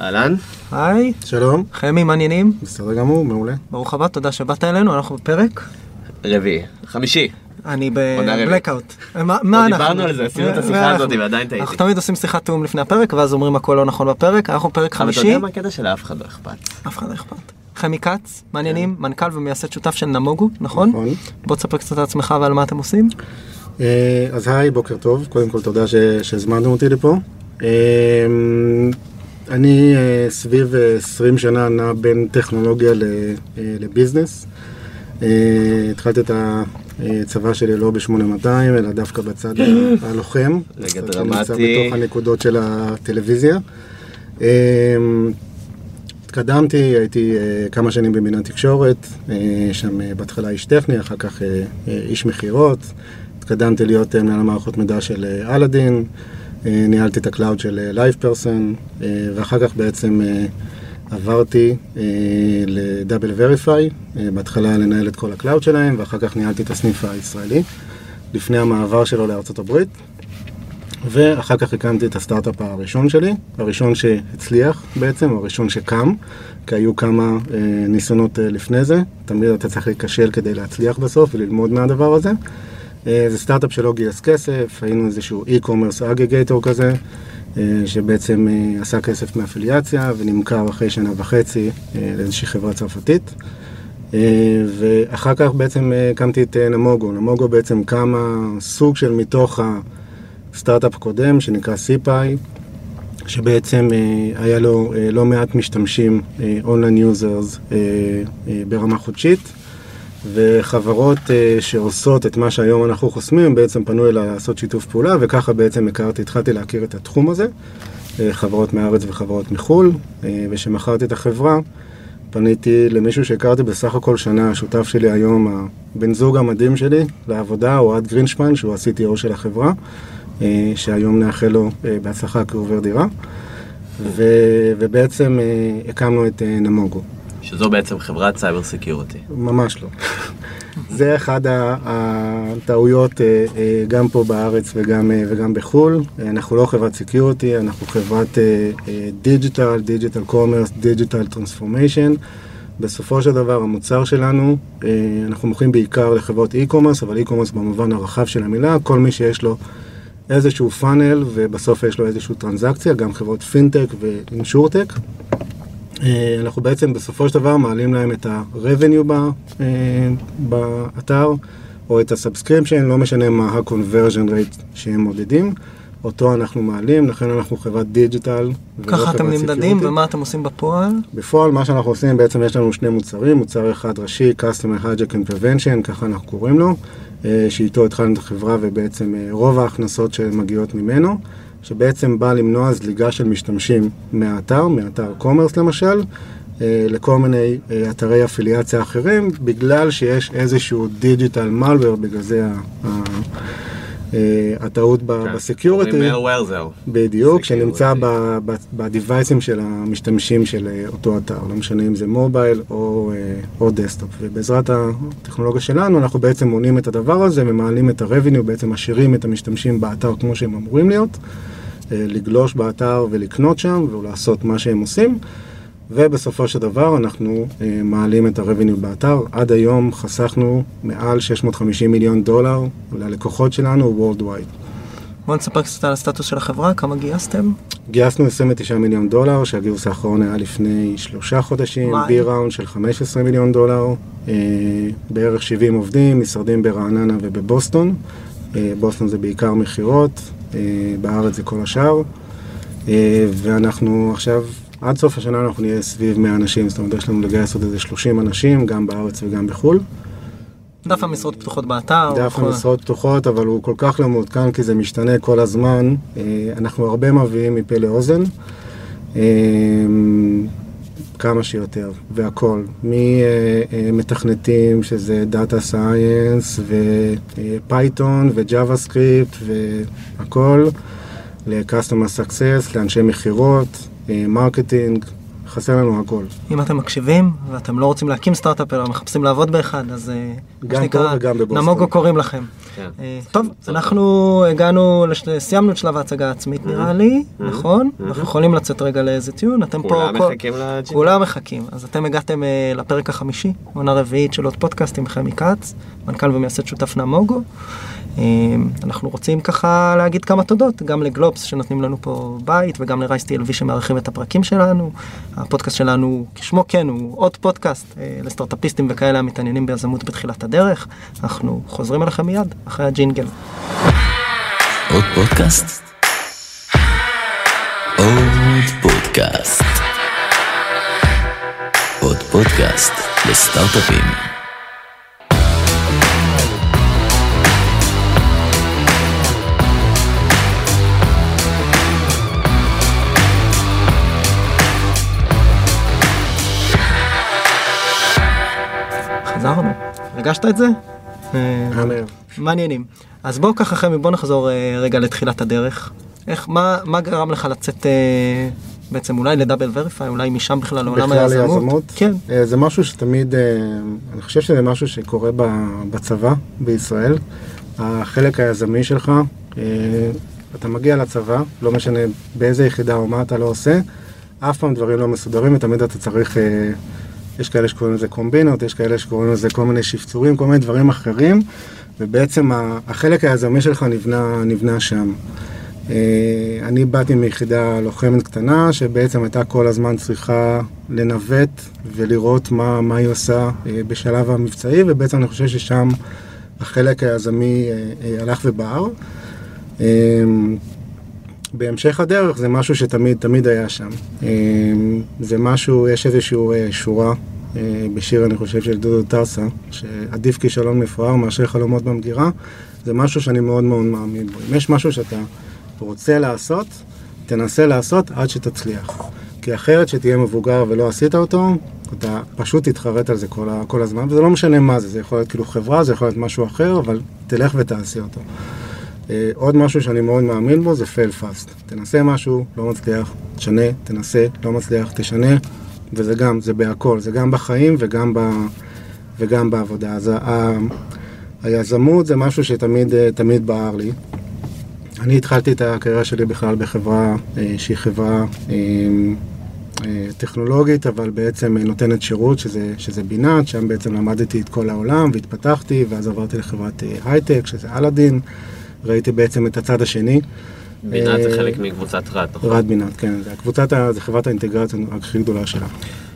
אהלן. היי. שלום. חמי, מעניינים? בסדר גמור, מעולה. ברוך הבא, תודה שבאת אלינו, אנחנו בפרק? חמישי. אני בבלקאוט. מה אנחנו? דיברנו על זה, עשינו את השיחה הזאת ועדיין טעיתי. אנחנו תמיד עושים שיחת תאום לפני הפרק, ואז אומרים הכל לא נכון בפרק, אנחנו פרק חמישי. אבל אתה יודע מה הקטע שלה? אף אחד לא אכפת. אף אחד לא אכפת. חמי כץ, מעניינים, מנכ"ל ומייסד שותף של נמוגו, נכון? נכון. בוא תספר קצת על עצמך ועל מה אתם עושים. אז היי, בוקר טוב. קודם כל תודה שהזמנתם אותי לפה. אני סביב 20 שנה נע בין טכנולוגיה לביזנס. התחלתי את הצבא שלי לא ב-8200, אלא דווקא בצד הלוחם. רגע דרמטי. נמצא בתוך הנקודות של הטלוויזיה. התקדמתי, הייתי כמה שנים במינהל תקשורת, שם בהתחלה איש טכני, אחר כך איש מכירות. התקדמתי להיות מנהל מערכות מידע של אלאדין, ניהלתי את הקלאוד של LivePerson, ואחר כך בעצם עברתי לדאבל וריפיי, בהתחלה לנהל את כל הקלאוד שלהם, ואחר כך ניהלתי את הסניף הישראלי, לפני המעבר שלו לארצות הברית, ואחר כך הקמתי את הסטארט-אפ הראשון שלי, הראשון שהצליח בעצם, הראשון שקם, כי היו כמה ניסיונות לפני זה, תמיד אתה צריך להיכשל כדי להצליח בסוף וללמוד מהדבר הזה, זה סטארט-אפ שלא גייס כסף, היינו איזשהו e-commerce aggregator כזה, שבעצם עשה כסף מאפיליאציה ונמכר אחרי שנה וחצי לאיזושהי חברה צרפתית. ואחר כך בעצם קמתי את נמוגו. נמוגו בעצם קמה סוג של מתוך הסטארט-אפ הקודם שנקרא CPI, שבעצם היה לו לא מעט משתמשים, אונליין יוזרס ברמה חודשית. וחברות שעושות את מה שהיום אנחנו חוסמים, בעצם פנו אליי לעשות שיתוף פעולה, וככה בעצם התחלתי להכיר את התחום הזה, חברות מארץ וחברות מחול, ושמכרתי את החברה, פניתי למישהו שהכרתי בסך הכל שנה, השותף שלי היום, הבן זוג המדהים שלי לעבודה, אודד גרינשפן, שהוא ה-CTO של החברה, שהיום נאחל לו בהצלחה כעובר דירה, ובעצם הקמנו את נמוגו. שזו בעצם חברת סייבר סקיוריטי. ממש לא. זה אחד הטעויות גם פה בארץ וגם בחול. אנחנו לא חברת סקיוריטי, אנחנו חברת דיג'יטל, דיג'יטל קומרס, דיג'יטל טרנספורמיישן. בסופו של דבר המוצר שלנו, אנחנו מוכרים בעיקר לחברות אי-קומרס, אבל אי-קומרס במובן הרחב של המילה, כל מי שיש לו איזשהו פאנל ובסוף יש לו איזשהו טרנזקציה, גם חברות פינטק ואינשורטק. אנחנו בעצם בסופו של דבר מעלים להם את ה-revenue באתר, או את ה-subscription, לא משנה מה ה-conversion rate שהם מודדים, אותו אנחנו מעלים, לכן אנחנו חברת דיג'יטל. ככה אתם נמדדים ומה אתם עושים בפועל? בפועל מה שאנחנו עושים, בעצם יש לנו שני מוצרים, מוצר אחד ראשי, Customer Hijack and Prevention, ככה אנחנו קוראים לו, שאיתו התחלנו את החברה ובעצם רוב ההכנסות שמגיעות ממנו, שבעצם בא למנוע זליגה של משתמשים מאתר קומרס למשל, לכל מיני אתרי אפיליאציה אחרים, בגלל שיש איזשהו דיג'יטל מלוור, בגלל זה הטעות בסקיוריטי, בדיוק, שנמצא בדיווייסים של המשתמשים של אותו אתר, לא משנה אם זה מובייל או דסטופ, ובעזרת הטכנולוגיה שלנו אנחנו בעצם מונים את הדבר הזה ומעלים את הרוויניו, בעצם משאירים את המשתמשים באתר כמו שהם אמורים להיות, לגלוש באתר ולקנות שם ולעשות מה שהם עושים, ובסופו של דבר אנחנו מעלים את הרוויניו באתר. עד היום חסכנו מעל $650 מיליון ללקוחות שלנו worldwide. בוא נספר קצת על הסטטוס של החברה, כמה גייסתם? גייסנו $29 מיליון, שהגיוס האחרון היה לפני 3 חודשים, בי-ראונד של $15 מיליון, בערך 70 עובדים, משרדים ברעננה ובבוסטון, בוסטון זה בעיקר מחירות, בארץ זה כל השאר, ואנחנו עכשיו עד סוף השנה אנחנו נהיה סביב 100 אנשים, זאת אומרת, יש לנו לגייס עוד איזה 30 אנשים, גם בארץ וגם בחול. דף המשרות פתוחות באתר. דף המשרות פתוחות, אבל הוא כל כך לא מעודכן, כי זה משתנה כל הזמן. אנחנו הרבה מביאים מפה לאוזן, כמה שיותר, והכל. מתכנתים, שזה דאטה סייאנס, ופייתון, וג'אווה סקריפט, והכל, לקסטומר סקסס, לאנשי מחירות, מרקטינג, חסר לנו הכל. אם אתם מקשיבים ואתם לא רוצים להקים סטארט-אפ אלא מחפשים לעבוד באחד, אז גם פה וגם בבוסטון. נמוגו קוראים לכם. טוב, אנחנו הגענו, סיימנו את שלב ההצגה העצמית נראה לי, נכון? אנחנו יכולים לצאת רגע לאיזה טיון, אתם פה... כולם מחכים לג'ינגל. כולם מחכים, אז אתם הגעתם לפרק החמישי, עונה רביעית של עוד פודקאסט עם חמי כץ, מנכ"ל ומייסד שותף נמוגו. אנחנו רוצים ככה להגיד כמה תודות, גם לגלובס שנותנים לנו פה בית, וגם לרייס TLV שמארחים את הפרקים שלנו. הפודקאסט שלנו, כשמו כן, הוא עוד פודקאסט לסטארטאפיסטים וכאלה המתעניינים ביזמות בתחילת הדרך. אנחנו חוזרים אליכם מיד, אחרי הג'ינגל. עוד פודקאסט? עוד פודקאסט. עוד פודקאסט לסטארטאפים. חזרנו, הרגשת את זה? מעניינים. אז בואו ככה חמי, בואו נחזור רגע לתחילת הדרך. מה גרם לך לצאת בעצם אולי לדאבל וריפיי, אולי משם בכלל לעולם היזמות? כן. זה משהו שתמיד, אני חושב שזה משהו שקורה בצבא בישראל. החלק היזמי שלך, אתה מגיע לצבא, לא משנה באיזה יחידה או מה אתה לא עושה, אף פעם דברים לא מסודרים, ותמיד אתה צריך... יש כאלה שקוראים לזה קומבינות, יש כאלה שקוראים לזה כל מיני שפצורים, כל מיני דברים אחרים, ובעצם החלק היזמי שלך נבנה שם. אני באתי מיחידה לוחמת קטנה, שבעצם הייתה כל הזמן צריכה לנווט ולראות מה היא עושה בשלב המבצעי, ובעצם אני חושב ששם החלק היזמי הלך ובער. בהמשך הדרך זה משהו שתמיד היה שם. זה משהו, יש איזשהו שורה בשיר, אני חושב, של דודו טרסה, שעדיף כישלון מפואר מאשר חלומות במגירה. זה משהו שאני מאוד מאוד מאמין בו. אם יש משהו שאתה רוצה לעשות, תנסה לעשות עד שתצליח. כי אחרת שתהיה מבוגר ולא עשית אותו, אתה פשוט תתחרט על זה כל הזמן, וזה לא משנה מה זה. זה יכול להיות כאילו חברה, זה יכול להיות משהו אחר, אבל תלך ותעשי אותו. עוד משהו שאני מאוד מאמין בו זה fail fast. תנסה משהו, לא מצליח, תשנה, תנסה, לא מצליח, תשנה, וזה גם, זה בהכל, זה גם בחיים וגם בעבודה. אז היזמות זה משהו שתמיד בער לי. אני התחלתי את הקריירה שלי בכלל בחברה שהיא חברה טכנולוגית, אבל בעצם נותנת שירות, שזה בינת, שם בעצם למדתי את כל העולם והתפתחתי, ואז עברתי לחברת הייטק, שזה אלאדין, ראיתי בעצם את הצד השני. בינת זה חלק מקבוצת רד, נכון? רד בינת, כן. זה חברת האינטגרציה הכי גדולה שלה.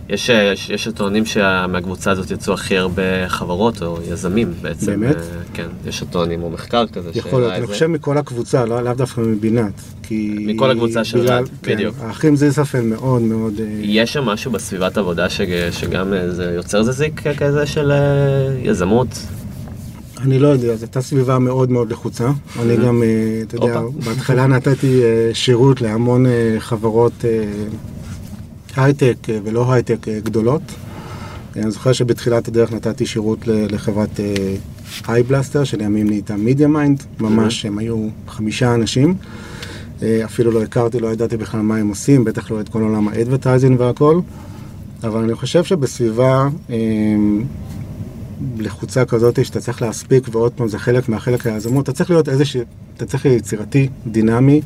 יש הטוענים שמהקבוצה הזאת יצאו הכי הרבה חברות או יזמים בעצם. באמת? כן, יש הטוענים או מחקר כזה. יכול להיות, אני חושב מכל הקבוצה, לאו דווקא מבינת. מכל הקבוצה של רד, בדיוק. האחים זה ספן מאוד מאוד... יש שם משהו בסביבת עבודה שגם יוצר זזיק כזה של יזמות? אני לא יודע, זו הייתה סביבה מאוד מאוד לחוצה. אני גם, אתה יודע, בהתחלה נתתי שירות להמון חברות הייטק ולא הייטק גדולות. אני זוכר שבתחילת הדרך נתתי שירות לחברת הייבלסטר, שלימים נהייתה מידיה מיינד, ממש הם היו 5 אנשים. אפילו לא הכרתי, לא ידעתי בכלל מה הם עושים, בטח לא את כל עולם האדברטייזינג והכל. אבל אני חושב שבסביבה... לחוצה כזאת שאתה צריך להספיק, ועוד פעם זה חלק מהחלק היזמות, אתה צריך להיות איזשהו, אתה צריך להיות יצירתי, דינמי,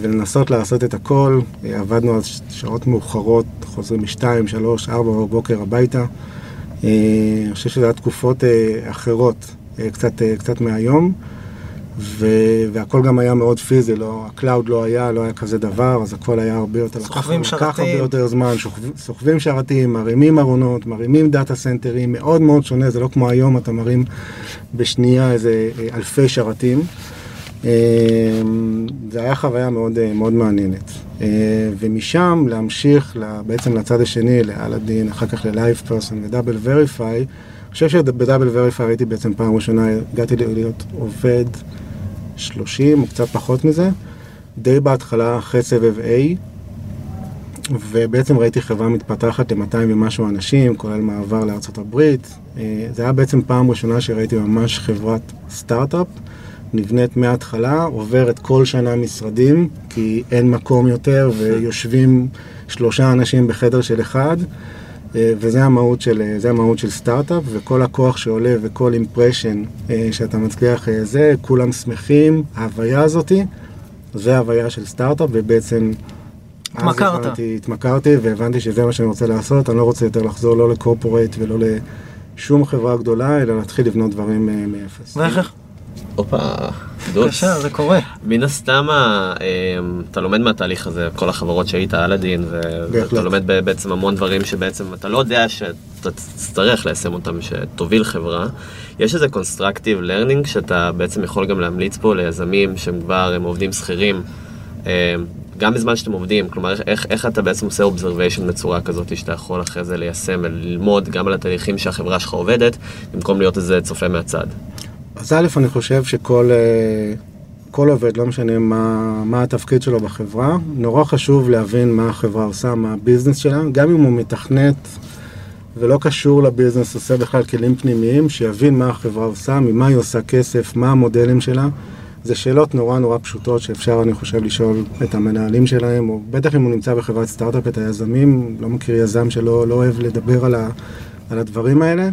ולנסות לעשות את הכל. עבדנו אז שעות מאוחרות, חוזרים 2, 3, 4 בבוקר הביתה. אני חושב שזה היה תקופות אחרות, קצת מהיום, והכל גם היה מאוד פיזי, הקלאוד לא היה כזה דבר, אז הכל היה הרבה יותר, לקח הרבה יותר זמן, סוחבים שרתים, מרימים ארונות, מרימים דאטה סנטרים, מאוד מאוד שונה, זה לא כמו היום, אתה מרים בשנייה איזה אלפי שרתים, זה היה חוויה מאוד מאוד מעניינת, ומשם להמשיך בעצם לצד השני, לאלאדין, אחר כך ל-LivePerson ו-Double Verify, אני חושב שבדאבל וריפיי ראיתי בעצם פעם ראשונה, הגעתי להיות עובד 30 או קצת פחות מזה, די בהתחלה אחרי סבב A, ובעצם ראיתי חברה מתפתחת ל-200 ומשהו אנשים, כולל מעבר לארצות הברית. זה היה בעצם פעם ראשונה שראיתי ממש חברת סטארט-אפ, נבנית מההתחלה, עוברת כל שנה משרדים, כי אין מקום יותר, ויושבים 3 אנשים בחדר של אחד, וזה המהות של, זה המהות של סטארט-אפ, וכל הכוח שעולה וכל אימפרשן שאתה מצליח זה, כולם שמחים, ההוויה הזאת, זה ההוויה של סטארט-אפ, ובעצם התמכרתי והבנתי שזה מה שאני רוצה לעשות, אני לא רוצה יותר לחזור לא לקורפורייט ולא לשום חברה גדולה, אלא להתחיל לבנות דברים מאפס. ואיך? אופה, דוס. זה קורה. מן הסתם, אתה לומד מהתהליך הזה, כל החברות שהיית אלאדין, ואתה לומד בעצם המון דברים שבעצם אתה לא יודע שאתה תצטרך ליישם אותם, שתוביל חברה. יש איזה קונסטרקטיב לרנינג שאתה בעצם יכול גם להמליץ פה ליזמים שהם כבר עובדים שכירים, גם בזמן שאתם עובדים, כלומר, איך אתה בעצם עושה observation בצורה כזאת שאתה יכול אחרי זה ליישם וללמוד גם על התהליכים שהחברה שלך עובדת, במקום להיות איזה צופה מהצד? אז א', אני חושב שכל עובד, לא משנה מה התפקיד שלו בחברה, נורא חשוב להבין מה החברה עושה, מה הביזנס שלה, גם אם הוא מתכנת ולא קשור לביזנס, עושה בכלל כלים פנימיים, שיבין מה החברה עושה, ממה היא עושה כסף, מה המודלים שלה. זה שאלות נורא נורא פשוטות שאפשר, אני חושב, לשאול את המנהלים שלהם, או בטח אם הוא נמצא בחברת סטארט-אפ, את היזמים, לא מכיר יזם שלא אוהב לדבר על הדברים האלה,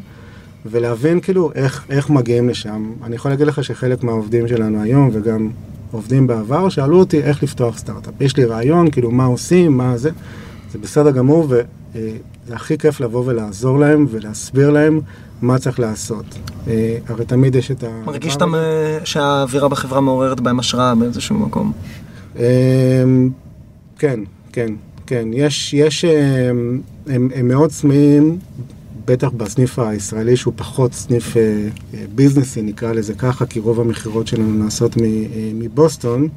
ולהבין כאילו איך מגיעים לשם. אני יכול להגיד לך שחלק מהעובדים שלנו היום, וגם עובדים בעבר, שאלו אותי איך לפתוח סטארט-אפ. יש לי רעיון, כאילו מה עושים, מה זה. זה בסדר גמור, וזה הכי כיף לבוא ולעזור להם, ולהסביר להם מה צריך לעשות. הרי תמיד יש את ה... מרגיש שהאווירה בחברה מעוררת בהם השראה באיזשהו מקום? כן, כן, כן. יש... הם מאוד צמאים... בטח בסניף הישראלי שהוא פחות סניף ביזנסי, נקרא לזה ככה, כי רוב המחירות שלנו נעשות מבוסטון,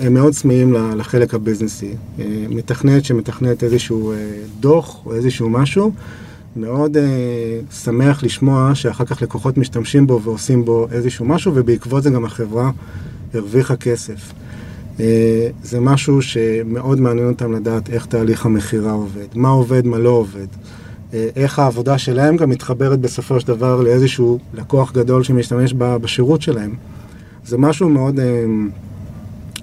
הם מאוד צמאים לחלק הביזנסי. מתכנת שמתכנת איזשהו דוח או איזשהו משהו, מאוד שמח לשמוע שאחר כך לקוחות משתמשים בו ועושים בו איזשהו משהו, ובעקבות זה גם החברה הרוויחה כסף. זה משהו שמאוד מעניין אותם לדעת איך תהליך המחירה עובד, מה עובד, מה לא עובד. איך העבודה שלהם גם מתחברת בסופו של דבר לאיזשהו לקוח גדול שמשתמש בשירות שלהם. זה משהו מאוד,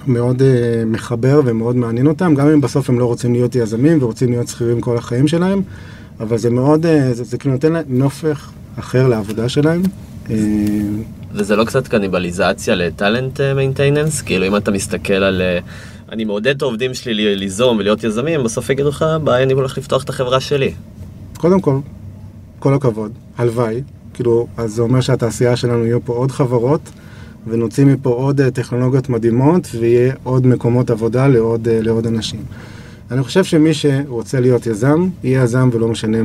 מאוד מחבר ומאוד מעניין אותם, גם אם בסוף הם לא רוצים להיות יזמים ורוצים להיות שכירים כל החיים שלהם, אבל זה מאוד, זה כאילו נותן נופך אחר לעבודה שלהם. וזה לא קצת קניבליזציה לטלנט מיינטייננס? כאילו אם אתה מסתכל על... אני מעודד את העובדים שלי ליזום ולהיות יזמים, בסוף יגידו לך, ביי, אני הולך לפתוח את החברה שלי. קודם כל, כל הכבוד, הלוואי, כאילו, אז זה אומר שהתעשייה שלנו יהיו פה עוד חברות, ונוציא מפה עוד טכנולוגיות מדהימות, ויהיה עוד מקומות עבודה לעוד אנשים. אני חושב שמי שרוצה להיות יזם, יהיה יזם ולא משנה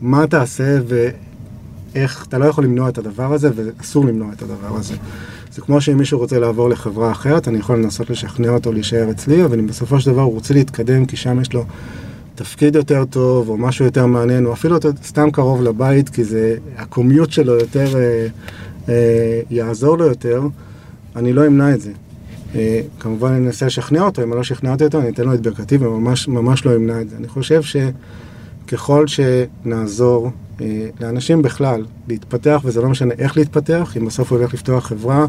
מה תעשה ואיך, אתה לא יכול למנוע את הדבר הזה, ואסור למנוע את הדבר הזה. זה כמו שאם מישהו רוצה לעבור לחברה אחרת, אני יכול לנסות לשכנע אותו להישאר אצלי, אבל אם בסופו של דבר הוא רוצה להתקדם, כי שם יש לו... תפקיד יותר טוב, או משהו יותר מעניין, או אפילו סתם קרוב לבית, כי זה, הקומיות שלו יותר, יעזור לו יותר, אני לא אמנע את זה. כמובן אני אנסה לשכנע אותו, אם אני לא שכנעתי אותו, אני אתן לו את ברכתי, וממש, ממש לא אמנע את זה. אני חושב שככל שנעזור, לאנשים בכלל להתפתח, וזה לא משנה איך להתפתח, אם בסוף הוא הולך לפתוח חברה,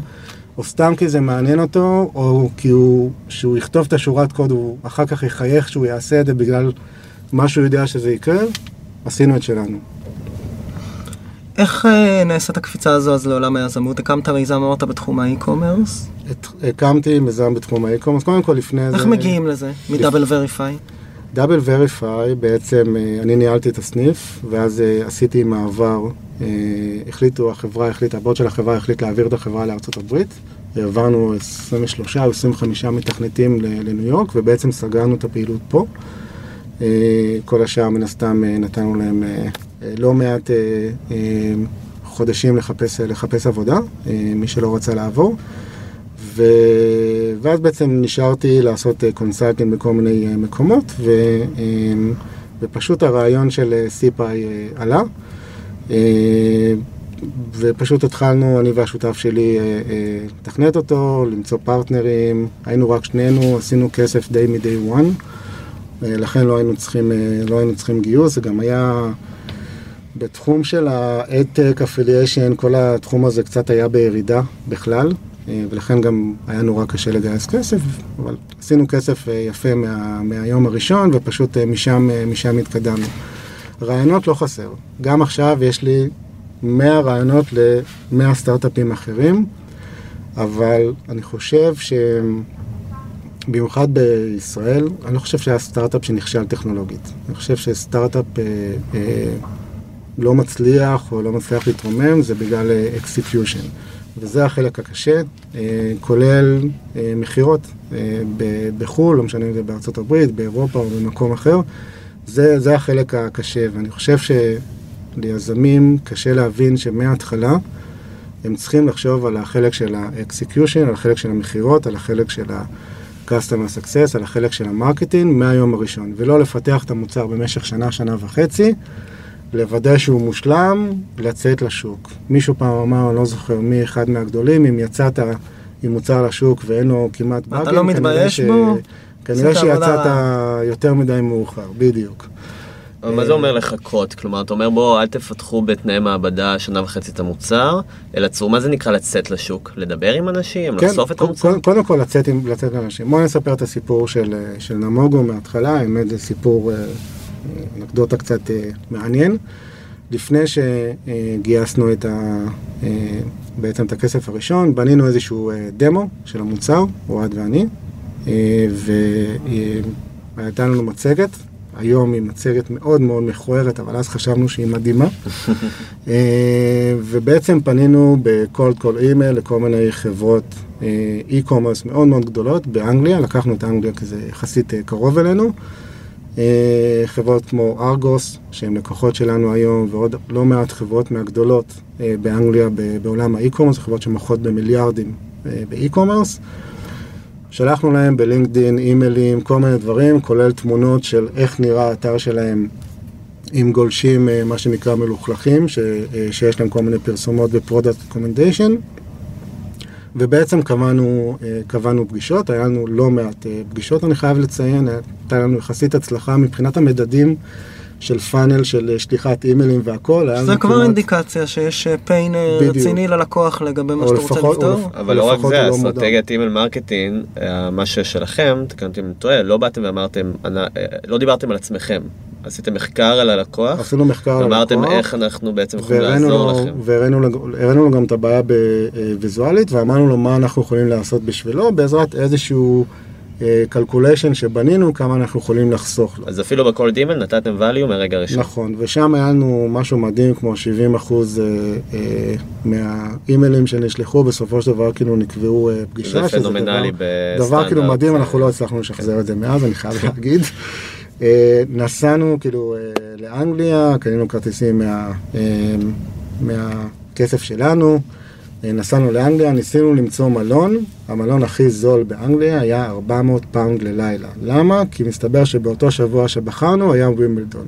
או סתם כי זה מעניין אותו, או כי שהוא יכתוב את השורת קוד, הוא אחר כך יחייך שהוא יעשה את זה בגלל מה שהוא יודע שזה יקרה, עשינו את שלנו. איך נעשית הקפיצה הזו אז לעולם היזמות? הקמת מיזם אמרת בתחום האי-קומרס? הקמתי מיזם בתחום האי-קומרס, קודם כל לפני איך זה... איך מגיעים לזה? מדאבל וריפיי? דאבל וריפיי, בעצם אני ניהלתי את הסניף, ואז עשיתי מעבר, הבורד של החברה החליט להעביר את החברה לארצות הברית, העברנו 23 או 25 מתכנתים לניו יורק, ובעצם סגרנו את הפעילות פה, כל השאר מן הסתם נתנו להם לא מעט חודשים לחפש עבודה, מי שלא רצה לעבור, ואז בעצם נשארתי לעשות קונסלטינג בכל מיני מקומות, ופשוט הרעיון של CPI עלה, ופשוט התחלנו, אני והשותף שלי, תכנת אותו, למצוא פרטנרים, היינו רק שנינו, עשינו כסף די מ-day one, לכן לא היינו צריכים גיוס, זה גם היה... בתחום של ה-AdTech Affiliation, כל התחום הזה קצת היה בירידה בכלל, ולכן גם היה נורא קשה לגייס כסף, אבל עשינו כסף יפה מהיום הראשון, ופשוט משם התקדמנו. רעיונות לא חסר. גם עכשיו יש לי 100 רעיונות ל100 סטארט-אפים אחרים, אבל אני חושב במיוחד בישראל, אני לא חושב שהיה סטארט-אפ שנכשל טכנולוגית. אני חושב שסטארט-אפ לא מצליח או לא מצליח להתרומם, זה בגלל אקסיקיושן. וזה החלק הקשה, כולל מחירות בחול, לא משנה אם זה בארצות הברית, באירופה או במקום אחר. זה החלק הקשה, ואני חושב שליזמים קשה להבין שמההתחלה הם צריכים לחשוב על החלק של האקסיקיושן, על החלק של המחירות, על החלק של customer success, על החלק של המרקטינג מהיום הראשון, ולא לפתח את המוצר במשך שנה, שנה וחצי, לוודא שהוא מושלם, לצאת לשוק. מישהו פעם אמר, אני לא זוכר מי אחד מהגדולים, אם יצאת עם מוצר לשוק ואין לו כמעט באגים, אתה לא מתבייש בו? כנראה שיצאת יותר מדי מאוחר, בדיוק. אבל מה זה אומר לחכות? כלומר, אתה אומר, בואו, אל תפתחו בתנאי מעבדה שנה וחצי את המוצר, אלא צור, מה זה נקרא לצאת לשוק? לדבר עם אנשים? כן, לחשוף את המוצר? קודם כל, לצאת לאנשים. בואו נספר את הסיפור של נמוגו מההתחלה, האמת זה סיפור, אנקדוטה קצת מעניין. לפני שגייסנו בעצם את הכסף הראשון, בנינו איזשהו דמו של המוצר, אוהד ואני, והייתה לנו מצגת, היום היא מצגת מאוד מאוד מכוערת, אבל אז חשבנו שהיא מדהימה. ובעצם פנינו בקולד קול אימייל לכל מיני חברות e-commerce מאוד מאוד גדולות באנגליה, לקחנו את אנגליה כזה יחסית קרוב אלינו, חברות כמו ארגוס, שהן לקוחות שלנו היום, ועוד לא מעט חברות מהגדולות באנגליה בעולם האי-קומרס, חברות שמוכרות במיליארדים באי-קומרס. שלחנו להם בלינקדין, אימיילים, כל מיני דברים, כולל תמונות של איך נראה האתר שלהם עם גולשים, מה שנקרא מלוכלכים, שיש להם כל מיני פרסומות בפרודקט רקומנדיישן, ובעצם קבענו פגישות, היה לנו לא מעט פגישות, אני חייב לציין, הייתה לנו יחסית הצלחה מבחינת המדדים של פאנל, של שליחת אימיילים והכל. זה כבר אינדיקציה שיש פיין רציני ללקוח לגבי מה שאתה רוצה לפתור. אבל לא רק זה, אסטרטגיית אימייל מרקטינג, מה ששלכם, תקנתם טועה, לא באתם ואמרתם, לא דיברתם על עצמכם. עשיתם מחקר על הלקוח. עשינו מחקר על הלקוח. אמרתם איך אנחנו בעצם יכולים לעזור לכם. והראינו לו גם את הבעיה בוויזואלית, ואמרנו לו מה אנחנו יכולים לעשות בשבילו, בעזרת איזשהו calculation שבנינו, כמה אנחנו יכולים לחסוך לו. אז אפילו בכל דימל נתתם value מרגע ראשון. נכון, ושם היה לנו משהו מדהים, כמו 70% מהאימיילים שנשלחו, בסופו של דבר כאילו נקבעו פגישה. זה פנומנלי בסטנדרט. דבר כאילו מדהים, אנחנו לא הצלחנו לשחזר את זה מאז, אני חייב להגיד. נסענו כאילו לאנגליה, קנינו כרטיסים מהכסף שלנו, נסענו לאנגליה, ניסינו למצוא מלון, המלון הכי זול באנגליה היה 400 פאונד ללילה. למה? כי מסתבר שבאותו שבוע שבחרנו היה ווימבלדון.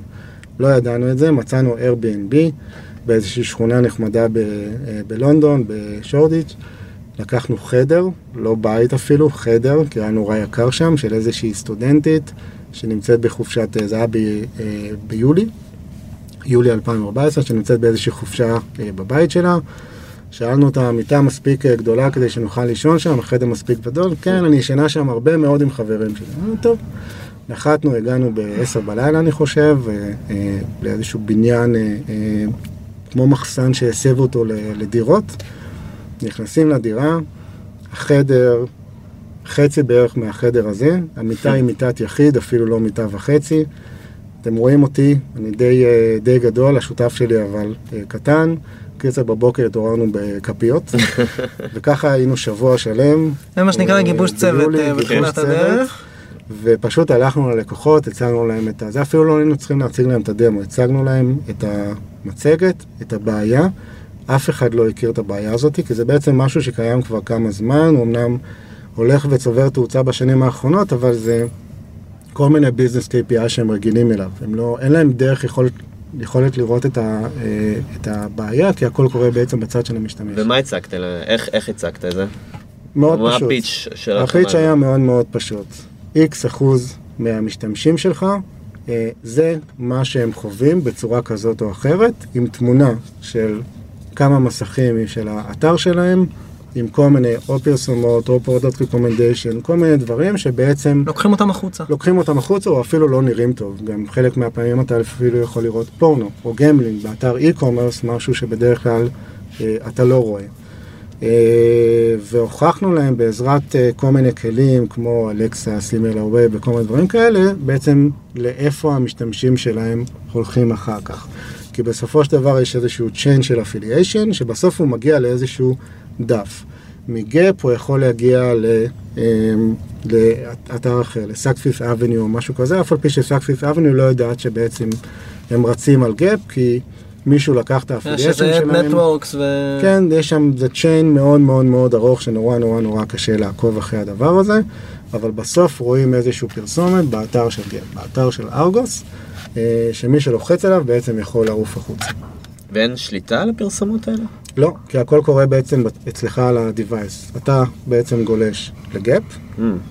לא ידענו את זה, מצאנו Airbnb באיזושהי שכונה נחמדה בלונדון, בשורדיץ'. לקחנו חדר, לא בית אפילו, חדר, כי היה נורא יקר שם, של איזושהי סטודנטית שנמצאת בחופשת, זה היה ביולי, יולי 2014, שנמצאת באיזושהי חופשה בבית שלה. שאלנו אותה, מיטה מספיק גדולה כדי שנוכל לישון שם, החדר מספיק גדול, כן, אני ישנה שם הרבה מאוד עם חברים שלי. טוב, נחתנו, הגענו ב-10 בלילה, אני חושב, לאיזשהו בניין, כמו מחסן שהסב אותו לדירות. נכנסים לדירה, החדר, חצי בערך מהחדר הזה, המיטה היא מיטת יחיד, אפילו לא מיטה וחצי. אתם רואים אותי, אני די גדול, השותף שלי אבל קטן, קצת בבוקר התעוררנו בקפיות, וככה היינו שבוע שלם. זה מה שנקרא גיבוש צוות בתחילת הדרך. ופשוט הלכנו ללקוחות, הצגנו להם את זה, אפילו לא היינו צריכים להציג להם את הדמו, הצגנו להם את המצגת, את הבעיה. אף אחד לא הכיר את הבעיה הזאת, כי זה בעצם משהו שקיים כבר כמה זמן, הוא אמנם הולך וצובר תאוצה בשנים האחרונות, אבל זה כל מיני ביזנס KPI שהם רגילים אליו. אין להם דרך יכולת לראות את הבעיה, כי הכל קורה בעצם בצד של המשתמש. ומה הצגת? איך הצגת את זה? מאוד פשוט. מה הפיץ' שלך? הפיץ' היה מאוד מאוד פשוט. X אחוז מהמשתמשים שלך, זה מה שהם חווים בצורה כזאת או אחרת, עם תמונה של כמה מסכים של האתר שלהם, עם כל מיני, או פרסומות, או product recommendation, כל מיני דברים שבעצם... לוקחים אותם החוצה. לוקחים אותם החוצה, או אפילו לא נראים טוב. גם חלק מהפעמים אתה אפילו יכול לראות פורנו, או גמלינג, באתר e-commerce, משהו שבדרך כלל אתה לא רואה. והוכחנו להם בעזרת כל מיני כלים, כמו Alexa, SimilarWeb, וכל מיני דברים כאלה, בעצם לאיפה המשתמשים שלהם הולכים אחר כך. כי בסופו של דבר יש איזשהו chain של affiliation, שבסוף הוא מגיע לאיזשהו דף. מגאפ הוא יכול להגיע לאתר אחר, לסאק פיף אבניו או משהו כזה, אף על פי שסאק פיף אבניו לא יודעת שבעצם הם רצים על גאפ, כי מישהו לקח את האפיליישן שלהם. שזה נטוורקס ו... כן, יש שם, זה צ'יין מאוד מאוד מאוד ארוך, שנורא נורא נורא קשה לעקוב אחרי הדבר הזה, אבל בסוף רואים איזשהו פרסומת באתר של גאפ, באתר של ארגוס, שמי שלוחץ עליו בעצם יכול לעוף החוצה. ואין שליטה על הפרסומות האלה? לא, כי הכל קורה בעצם אצלך על ה-Device. אתה בעצם גולש לגאפ,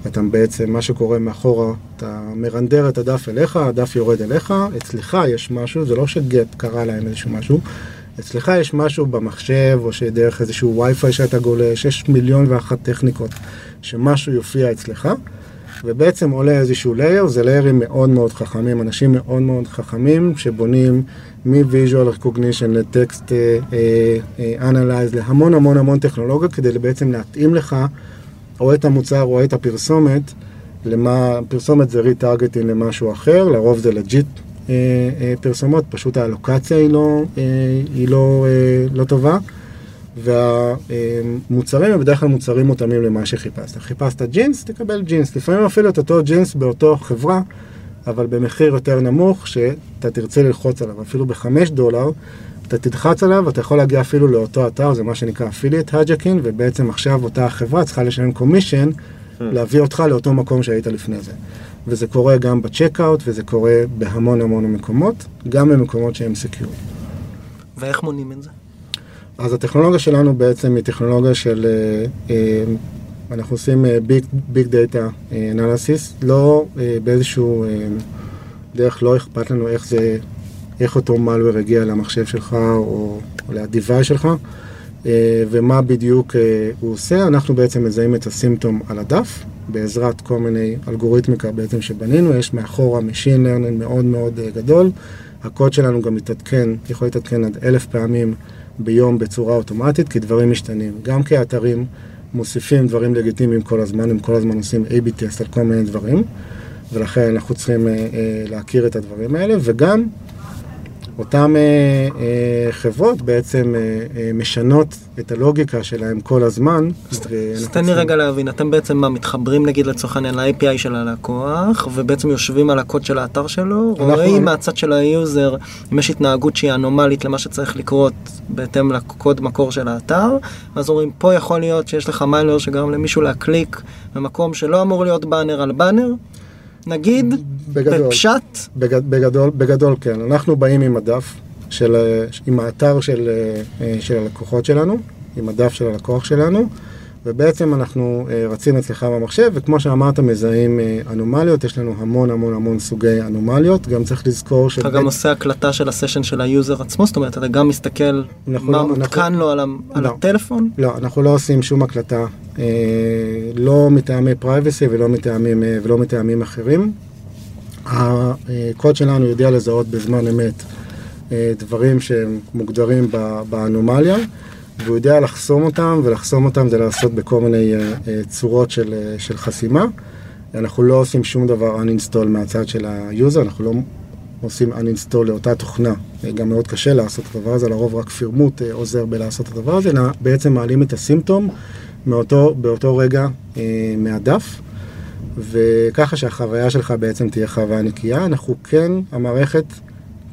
אתה בעצם, מה שקורה מאחורה, אתה מרנדר את הדף אליך, הדף יורד אליך, אצלך יש משהו, זה לא שגאפ קרה להם איזשהו משהו, אצלך יש משהו במחשב, או שדרך איזשהו וי-פיי שאתה גולש, יש 1,001,000 טכניקות שמשהו יופיע אצלך, ובעצם עולה איזשהו לייר, זה ליירים מאוד מאוד חכמים, אנשים מאוד מאוד חכמים שבונים מ-Visual Recognition ל-Text Analyze, להמון המון המון טכנולוגיה, כדי בעצם להתאים לך או את המוצר או את הפרסומת, למה, פרסומת זה ריטרגטינג למשהו אחר, לרוב זה לג'יט פרסומות, פשוט האלוקציה היא לא טובה, והמוצרים הם בדרך כלל מוצרים מותאמים למה שחיפשת. חיפשת ג'ינס, תקבל ג'ינס. לפעמים אפילו את אותו ג'ינס באותו חברה, אבל במחיר יותר נמוך שאתה תרצה ללחוץ עליו. אפילו $5, אתה תדחץ עליו, אתה יכול להגיע אפילו לאותו אתר, זה מה שנקרא affiliate hijacking, ובעצם עכשיו אותה החברה צריכה לשלם קומישן, להביא אותך לאותו מקום שהיית לפני זה. וזה קורה גם בצ'קאוט, וזה קורה בהמון המון מקומות, גם במקומות שהם סקיורים. ואיך מונעים את זה? אז הטכנולוגיה שלנו בעצם היא טכנולוגיה של, אנחנו עושים ביג דאטה אנליסיס, לא באיזשהו דרך, לא אכפת לנו איך אותו מלוור הגיע למחשב שלך או לדיווייס שלך, ומה בדיוק הוא עושה. אנחנו בעצם מזהים את הסימפטום על הדף, בעזרת כל מיני אלגוריתמיקה בעצם שבנינו, יש מאחורה משין לרנינג מאוד מאוד גדול, הקוד שלנו גם יתעדכן, יכול להתעדכן עד 1,000 פעמים ביום בצורה אוטומטית, כי דברים משתנים. גם כי האתרים מוסיפים דברים לגיטימיים כל הזמן, הם כל הזמן עושים A-B טסט על כל מיני דברים, ולכן אנחנו צריכים להכיר את הדברים האלה, וגם אותם חברות בעצם משנות את הלוגיקה שלהם כל הזמן. אז תן לי רגע להבין, אתם בעצם מה, מתחברים נגיד לצרכן על ה-API של הלקוח, ובעצם יושבים על הקוד של האתר שלו, רואים מהצד של היוזר, אם יש התנהגות שהיא אנומלית למה שצריך לקרות בהתאם לקוד מקור של האתר, אז אומרים, פה יכול להיות שיש לך מיילר שגרם למישהו להקליק במקום שלא אמור להיות באנר על באנר, נגיד, בפשט? בגדול כן. אנחנו באים עם הדף, עם האתר של הלקוחות שלנו, עם הדף של הלקוח שלנו, ובעצם אנחנו רצים אצלך במחשב, וכמו שאמרת, מזהים אנומליות, יש לנו המון המון המון סוגי אנומליות, גם צריך לזכור אתה גם עושה הקלטה של הסשן של היוזר עצמו, זאת אומרת, אתה גם מסתכל מה מותקן לו על הטלפון? לא, אנחנו לא עושים שום הקלטה, לא מטעמי פרייבסי ולא מטעמים אחרים. הקוד שלנו יודע לזהות בזמן אמת דברים שהם מוגדרים באנומליה, והוא יודע לחסום אותם, ולחסום אותם זה לעשות בכל מיני צורות של חסימה. אנחנו לא עושים שום דבר uninstall מהצד של היוזר, אנחנו לא עושים uninstall לאותה תוכנה. גם מאוד קשה לעשות את הדבר הזה, לרוב רק פירמוט עוזר בלעשות את הדבר הזה, אלא בעצם מעלים את הסימפטום באותו רגע מהדף, וככה שהחוויה שלך בעצם תהיה חוויה נקייה. אנחנו כן, המערכת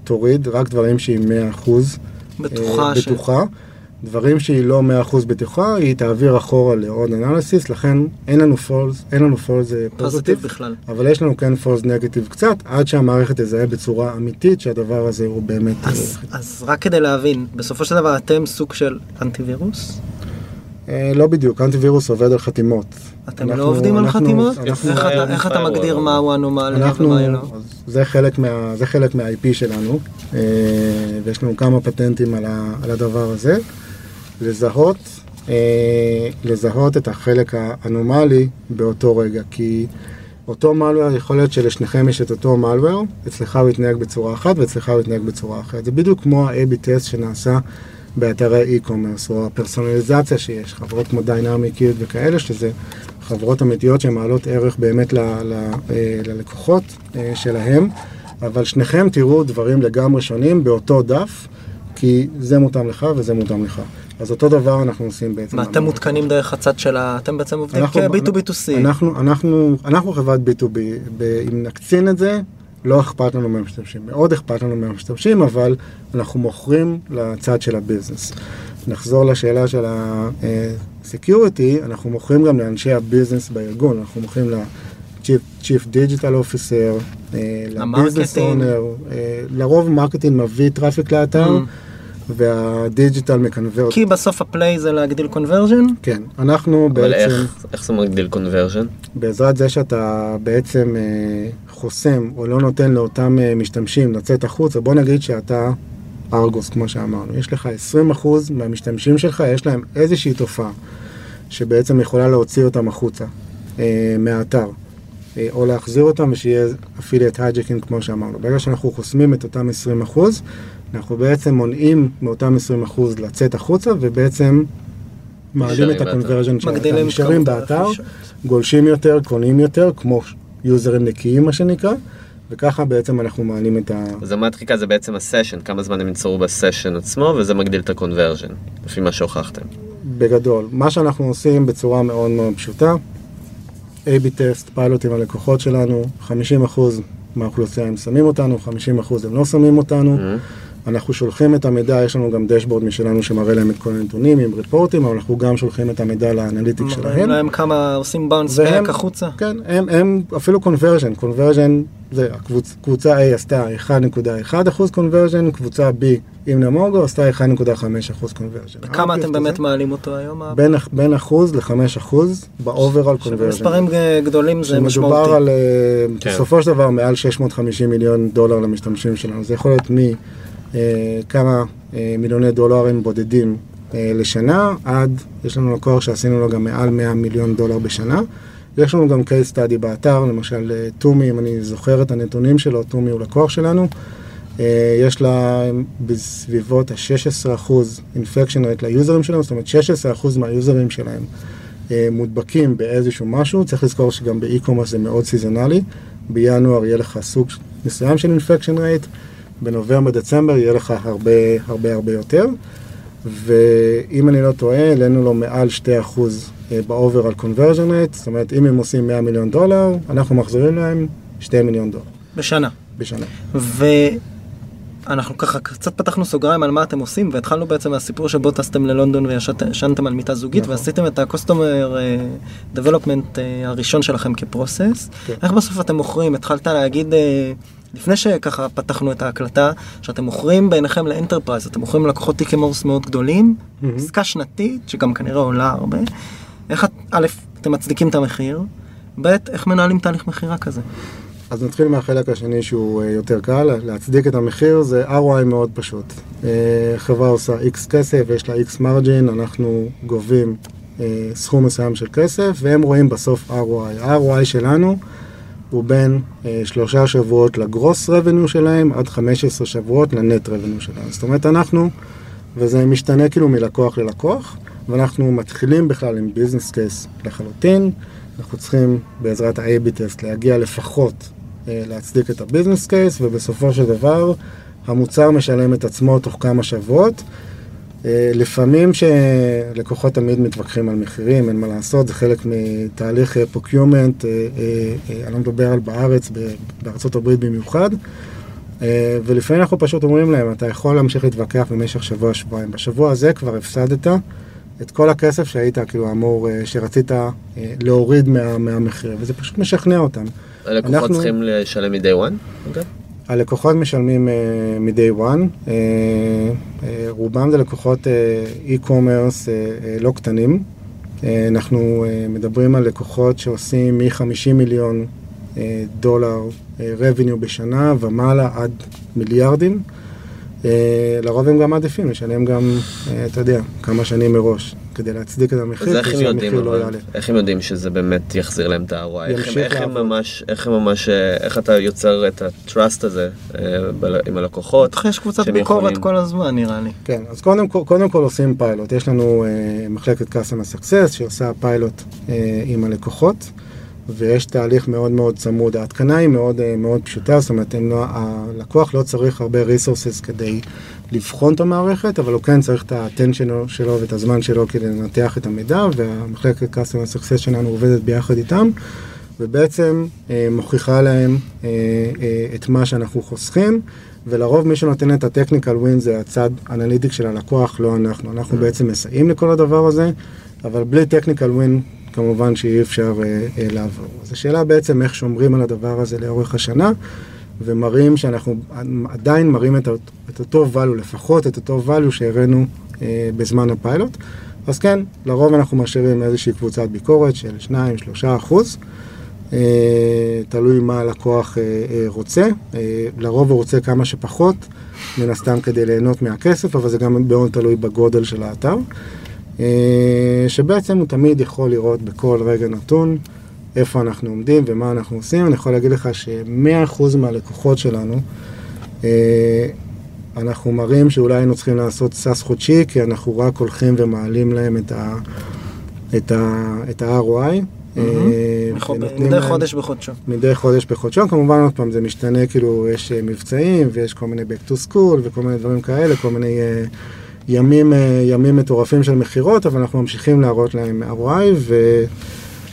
תוריד רק דברים שהיא 100% בטוחה. דברים שהיא לא 100% בטוחה, היא תעביר אחורה לעוד אנליסיס, לכן אין לנו false positive בכלל. אבל יש לנו כן false negative קצת, עד שהמערכת תזהה בצורה אמיתית שהדבר הזה הוא באמת... אז רק כדי להבין, בסופו של דבר אתם סוג של אנטיווירוס? לא בדיוק, אנטיווירוס עובד על חתימות. אתם לא עובדים על חתימות? איך אתה מגדיר מהו אנומליה ומה לא? זה חלק מה-IP שלנו, ויש לנו כמה פטנטים על הדבר הזה. לזהות לזהות את החלק האנומלי באותו רגע, כי אותו malware יכול להיות שלשניכם יש את אותו malware, אצלך הוא יתנהג בצורה אחת ואצלך הוא יתנהג בצורה אחרת. זה בדיוק כמו ה-AB test שנעשה באתרי e-commerce, או הפרסונליזציה שיש, חברות כמו Dynamic Yield וכאלה, שזה חברות אמיתיות שמעלות ערך באמת ללקוחות שלהם, אבל שניכם תראו דברים לגמרי שונים באותו דף, כי זה מותאם לך וזה מותאם לך. אז אותו דבר אנחנו עושים בעצם. מה, אתם מותקנים דרך הצד של ה... אתם בעצם עובדים כ-B2B2C. אנחנו חברת B2B, אם נקצין את זה, לא אכפת לנו מהמשתמשים. מאוד אכפת לנו מהמשתמשים, אבל אנחנו מוכרים לצד של הביזנס. נחזור לשאלה של ה-security, אנחנו מוכרים גם לאנשי הביזנס בארגון, אנחנו מוכרים ל-Chief Digital Officer, ל-Business Owner, לרוב מרקטינג מביא טראפיק לאתר, והדיג'יטל מקנברט. כי בסוף הפליי זה להגדיל קונברז'ן? כן, אנחנו בעצם... אבל איך זה מגדיל קונברז'ן? בעזרת זה שאתה בעצם חוסם או לא נותן לאותם משתמשים לצאת החוץ, ובוא נגיד שאתה ארגוס, כמו שאמרנו. יש לך 20% מהמשתמשים שלך, יש להם איזושהי תופעה שבעצם יכולה להוציא אותם החוצה מהאתר, או להחזיר אותם ושיהיה affiliate hijacking, כמו שאמרנו. ברגע שאנחנו חוסמים את אותם 20%, אנחנו בעצם מונעים מאותם 20% לצאת החוצה, ובעצם מעלים את הקונברז'ן של האתר. נשארים באתר, גולשים יותר, קונים יותר, כמו יוזרים נקיים, מה שנקרא, וככה בעצם אנחנו מעלים את ה... אז המטריקה זה בעצם הסשן, כמה זמן הם ייצרו בסשן עצמו, וזה מגדיל את הקונברז'ן, לפי מה שהוכחתם. בגדול, מה שאנחנו עושים בצורה מאוד מאוד פשוטה, A-B טסט, פיילוטים על לקוחות שלנו, 50% מהאוכלוסייה הם שמים אותנו, 50% הם לא שמים אותנו, אנחנו שולחים את המידע, יש לנו גם דשבורד משלנו שמראה להם את כל הנתונים עם ריפורטים, אבל אנחנו גם שולחים את המידע לאנליטיק שלהם. הם כמה עושים באונס בק החוצה? כן, הם אפילו קונברז'ן, קונברז'ן זה הקבוצה A עשתה 1.1% קונברז'ן, קבוצה B עם נמוגו עשתה 1.5% קונברז'ן. וכמה אתם באמת מעלים אותו היום? בין 1% ל-5% באוברול קונברז'ן. מספרים גדולים זה משמעותי. מדובר על בסופו של דבר מעל $650 מיליון למשתמשים שלנו. זה יכול להיות כמה מיליוני דולרים בודדים לשנה, עד יש לנו לקוח שעשינו לו גם מעל $100 מיליון בשנה. יש לנו גם case study באתר, למשל תומי, אם אני זוכר את הנתונים שלו, תומי הוא לקוח שלנו, יש לה בסביבות ה-16% infection rate ליוזרים שלנו, זאת אומרת 16% מהיוזרים שלהם מודבקים באיזשהו משהו. צריך לזכור שגם באי-קומרס זה מאוד סיזונלי, בינואר יהיה לך סוג מסוים של infection rate, בנובמבר, דצמבר, יהיה לך הרבה, הרבה, הרבה יותר. ואם אני לא טועה, לנו לא מעל 2% באובר על קונברז'ן רייט. זאת אומרת, אם הם עושים $100 מיליון, אנחנו מחזירים להם $2 מיליון. בשנה. בשנה. ואנחנו ככה קצת פתחנו סוגריים על מה אתם עושים, והתחלנו בעצם מהסיפור שבו טסתם ללונדון וישנתם על מיטה זוגית, נכון. ועשיתם את ה-Customer Development הראשון שלכם כפרוסס. כן. איך בסוף אתם מוכרים? התחלת להגיד... לפני שככה פתחנו את ההקלטה, שאתם מוכרים בעיניכם לאנטרפרייז, אתם מוכרים לקוחות תיקמורס מאוד גדולים, עסקה שנתית, שגם כנראה עולה הרבה. איך, א', אתם מצדיקים את המחיר, ב', איך מנהלים תהליך מחירה כזה? אז נתחיל מהחלק השני שהוא יותר קל, להצדיק את המחיר זה ROI מאוד פשוט. חברה עושה X כסף, יש לה X מרג'ין, אנחנו גובים סכום מסוים של כסף, והם רואים בסוף ROI. ה-ROI שלנו, הוא בין 3 שבועות לגרוס רבניו שלהם, עד 15 שבועות לנט רבניו שלהם. זאת אומרת, אנחנו, וזה משתנה כאילו מלקוח ללקוח, ואנחנו מתחילים בכלל עם ביזנס קייס לחלוטין, אנחנו צריכים בעזרת ה-AB טסט להגיע לפחות להצדיק את הביזנס קייס, ובסופו של דבר המוצר משלם את עצמו תוך כמה שבועות, לפעמים שלקוחות תמיד מתווכחים על מחירים, אין מה לעשות, זה חלק מתהליך פוקיומנט, אני לא מדבר על בארץ, בארצות הברית במיוחד, ולפעמים אנחנו פשוט אומרים להם, אתה יכול להמשיך להתווכח במשך שבוע, שבועיים. בשבוע הזה כבר הפסדת את כל הכסף שהיית, כאילו אמור, שרצית להוריד מהמחיר, וזה פשוט משכנע אותם. הלקוחות צריכים לשלם מדי וואן? אוקיי. הלקוחות משלמים מדי וואן, רובם זה לקוחות e-commerce לא קטנים, אנחנו מדברים על לקוחות שעושים $50 מיליון revenue בשנה ומעלה עד $1 מיליארד, לרוב הם גם עדיפים, משלם גם, אתה יודע, כמה שנים מראש, כדי להצדיק את המחיר, אז איך הם יודעים שזה באמת יחזיר להם את הרוע? איך אתה יוצר את הטראסט הזה עם הלקוחות? יש קבוצת ביקורת כל הזמן, נראה לי. כן, אז קודם כל עושים פיילוט. יש לנו מחלקת Customer Success שעושה פיילוט עם הלקוחות, ויש תהליך מאוד מאוד צמוד. ההתקנה היא מאוד מאוד פשוטה, זאת אומרת, הלקוח לא צריך הרבה resources כדי לבחון את המערכת, אבל הוא כן צריך את ה-attention שלו ואת הזמן שלו כדי לנתח את המידע, והמחלקת Customer Success שלנו עובדת ביחד איתם, ובעצם מוכיחה להם את מה שאנחנו חוסכים, ולרוב מי שנותן את ה-technical win זה הצד אנליטיק של הלקוח, לא אנחנו. אנחנו בעצם מסייעים לכל הדבר הזה, אבל בלי technical win, כמובן שאי אפשר לעבור. אז השאלה בעצם איך שומרים על הדבר הזה לאורך השנה, ומראים שאנחנו עדיין מראים את אותו value, לפחות את אותו value שהראינו בזמן הפיילוט. אז כן, לרוב אנחנו משאירים איזושהי קבוצת ביקורת של 2-3%, תלוי מה הלקוח רוצה. לרוב הוא רוצה כמה שפחות, מן הסתם כדי ליהנות מהכסף, אבל זה גם מאוד תלוי בגודל של האתר. שבעצם הוא תמיד יכול לראות בכל רגע נתון איפה אנחנו עומדים ומה אנחנו עושים. אני יכול להגיד לך ש100% מהלקוחות שלנו, אנחנו מראים שאולי היינו צריכים לעשות סס חודשי, כי אנחנו רק הולכים ומעלים להם את ה-ROI. מדי חודש בחודשו. מדי חודש בחודשו, כמובן עוד פעם זה משתנה, כאילו יש מבצעים ויש כל מיני back to school וכל מיני דברים כאלה, כל מיני ימים מטורפים של מחירות, אבל אנחנו ממשיכים להראות להם ROI,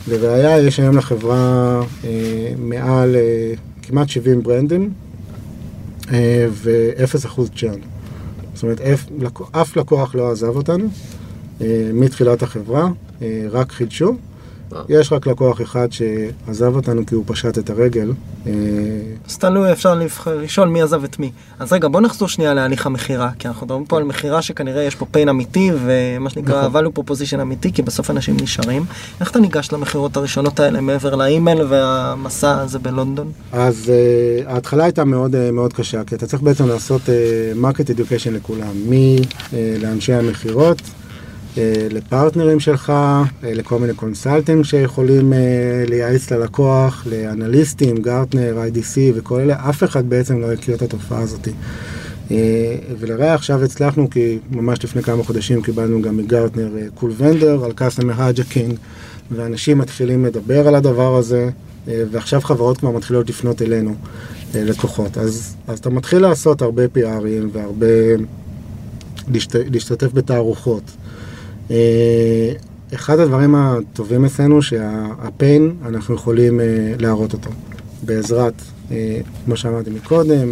ולראיה יש היום לחברה מעל כמעט 70 ברנדים, ו0% צ'רן. זאת אומרת, אף לקוח לא עזב אותנו, מתחילת החברה, רק חידשו. יש רק לקוח אחד שעזב אותנו כי הוא פשט את הרגל. אז תלוי, אפשר לשאול מי עזב את מי. אז רגע, בוא נחזור שנייה להליך המחירה, כי אנחנו מדברים פה על מחירה שכנראה יש פה פיין אמיתי, ומה שנקרא value proposition אמיתי, כי בסוף אנשים נשארים. איך אתה ניגש למחירות הראשונות האלה מעבר לאימייל והמסע הזה בלונדון? אז ההתחלה הייתה מאוד מאוד קשה, כי אתה צריך בעצם לעשות market education לכולם, לאנשי המחירות, לפרטנרים שלך, לכל מיני קונסלטים שיכולים לייעץ ללקוח, לאנליסטים, גרטנר, IDC וכל אלה. אף אחד בעצם לא הכיר את התופעה הזאת. ולראה עכשיו הצלחנו, כי ממש לפני כמה חודשים קיבלנו גם מגרטנר קול ונדר על קאסטומר הייג'קינג, ואנשים מתחילים לדבר על הדבר הזה, ועכשיו חברות כבר מתחילות לפנות אלינו, לקוחות. אז אתה מתחיל לעשות הרבה PR'ים והרבה להשתתף בתערוכות. אחד הדברים הטובים אצלנו שהפיין אנחנו יכולים להראות אותו בעזרת, כמו שאמרתי מקודם,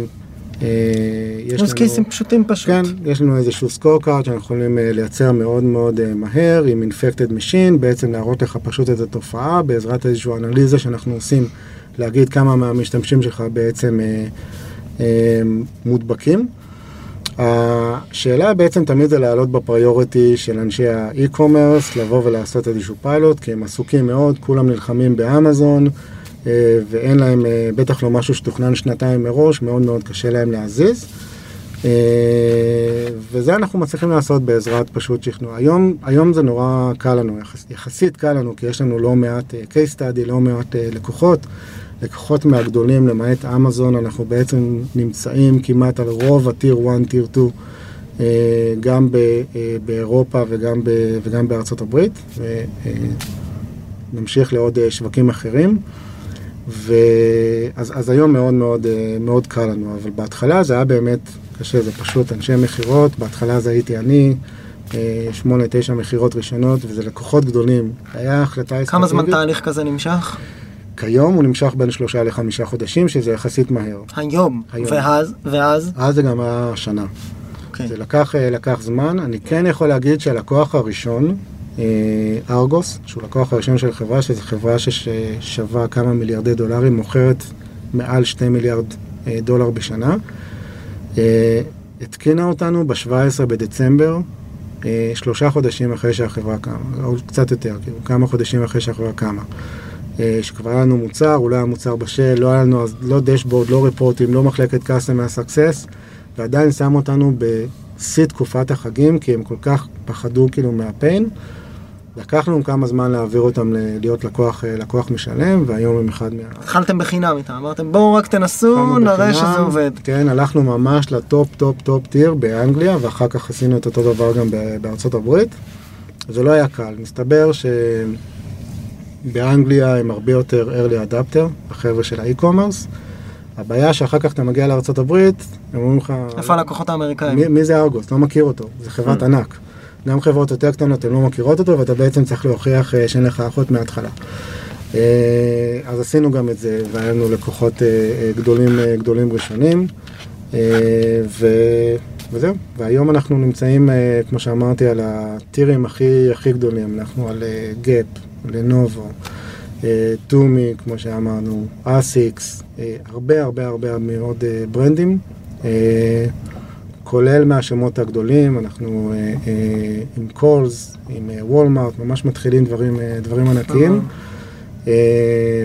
יש לנו קייסים פשוטים פשוט. כן, יש לנו איזשהו סקורקארד שאנחנו יכולים לייצר מאוד מאוד מהר עם infected machine, בעצם להראות לך פשוט את התופעה בעזרת איזשהו אנליזה שאנחנו עושים, להגיד כמה מהמשתמשים שלך בעצם מודבקים. השאלה בעצם תמיד זה לעלות בפריוריטי של אנשי האי-קומרס, לבוא ולעשות איזשהו פיילוט, כי הם עסוקים מאוד, כולם נלחמים באמזון, ואין להם בטח לא משהו שתוכנן שנתיים מראש, מאוד מאוד קשה להם להזיז. וזה אנחנו מצליחים לעשות בעזרת פשוט שכנוע. היום זה נורא קל לנו, יחסית קל לנו, כי יש לנו לא מעט case study, לא מעט לקוחות מהגדולים, למעט אמזון, אנחנו בעצם נמצאים כמעט על רוב הטיר 1, טיר 2, גם באירופה וגם בארצות הברית, ונמשיך לעוד שווקים אחרים, אז היום מאוד מאוד מאוד קל לנו, אבל בהתחלה זה היה באמת קשה, זה פשוט אנשי מחירות, בהתחלה זה הייתי אני, 8-9 מחירות ראשונות, וזה לקוחות גדולים, היה החלטה אסטרטגית. כמה זמן תהליך כזה נמשך? כיום הוא נמשך בין 3-5 חודשים, שזה יחסית מהר. היום? ואז? אז זה גם השנה. זה לקח זמן. אני כן יכול להגיד שהלקוח הראשון, ארגוס, שהוא לקוח הראשון של חברה, שזו חברה ששווה כמה מיליארדי דולרים, מוכרת מעל 2 מיליארד דולר בשנה. התקינה אותנו ב-17 בדצמבר, 3 חודשים אחרי שהחברה קמה, או קצת יותר, כמה חודשים אחרי שהחברה קמה. שכבר היה לנו מוצר, אולי המוצר בשל, לא היה לנו לא דשבורד, לא ריפורטים, לא מחלקת קאסטומר סקסס, ועדיין שם אותנו בשיא תקופת החגים, כי הם כל כך פחדו כאילו מהפיין, לקחנו כמה זמן להעביר אותם להיות לקוח משלם, והיום הם אחד מה... התחלתם בחינם איתם, אמרתם בואו רק תנסו, נראה שזה עובד. כן, הלכנו ממש לטופ טיר באנגליה, ואחר כך עשינו את אותו דבר גם בארצות הברית. זה לא היה קל, מסתבר שבאנגליה הם הרבה יותר early adapter, החבר'ה של האי-קומרס. הבעיה שאחר כך אתה מגיע לארצות הברית, הם אומרים לך... איפה הלקוחות האמריקאים? מי זה ארגוס? לא מכיר אותו, זה חברת ענק. גם חברות יותר קטנות, הן לא מכירות אותו, ואתה בעצם צריך להוכיח שאין לך אחות מההתחלה. אז עשינו גם את זה, והיינו לקוחות גדולים ראשונים, וזהו. והיום אנחנו נמצאים, כמו שאמרתי, על הטירים הכי גדולים. אנחנו על גאפ, לנובו, טומי, כמו שאמרנו, אסיקס, הרבה מאוד ברנדים, כולל מהשמות הגדולים, אנחנו עם קולס, עם וולמארט, ממש מתחילים דברים ענקיים,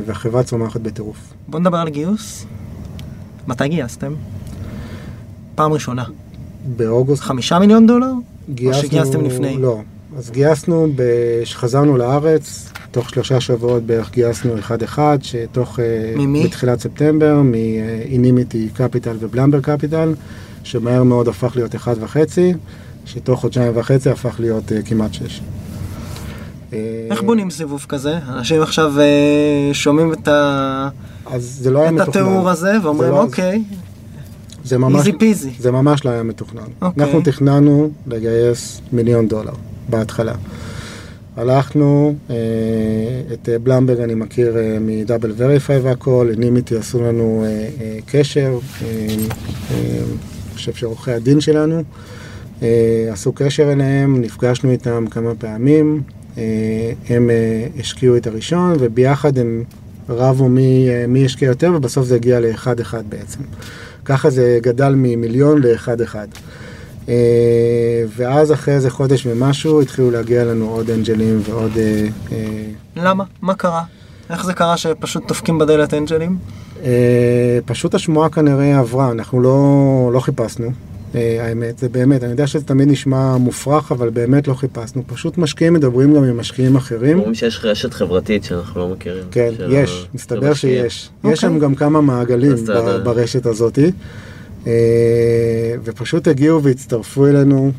והחברה צומחת בטירוף. בוא נדבר על גיוס. מתי גייסתם? פעם ראשונה. באוגוסט. $5 מיליון? או שגייסתם לפני? לא. אז גייסנו, כשחזרנו לארץ, תוך 3 שבועות בערך גייסנו 1-1, שתוך... ממי? בתחילת ספטמבר, מאינימיטי קפיטל ובלמבר קפיטל, שמהר מאוד הפך להיות 1.5, שתוך 2.5 הפך להיות כמעט 6. איך בונים סיבוב כזה? אנשים עכשיו שומעים את התיאור הזה ואומרים אוקיי, איזי פיזי. זה ממש לא היה מתוכנן. אנחנו תכננו לגייס $1 מיליון בהתחלה. הלכנו, את בלמברג אני מכיר מדאבל וריפיי והכל, נימיתי עשו לנו קשר, חושב שעורכי הדין שלנו, עשו קשר אליהם, נפגשנו איתם כמה פעמים, הם השקיעו את הראשון, וביחד הם רבו מי השקיע יותר, ובסוף זה הגיע ל1-1 בעצם. ככה זה גדל ממיליון ל1-1. ואז אחרי איזה חודש ומשהו, התחילו להגיע לנו עוד אנג'לים ועוד... למה? מה קרה? איך זה קרה שפשוט דופקים בדלת אנג'לים? פשוט השמועה כנראה עברה, אנחנו לא חיפשנו, האמת, זה באמת, אני יודע שזה תמיד נשמע מופרך, אבל באמת לא חיפשנו, פשוט משקיעים מדברים גם עם משקיעים אחרים. אומרים שיש רשת חברתית שאנחנו לא מכירים. כן, יש, מסתבר שיש. יש שם גם כמה מעגלים ברשת הזאת, ופשוט הגיעו והצטרפו אלינו,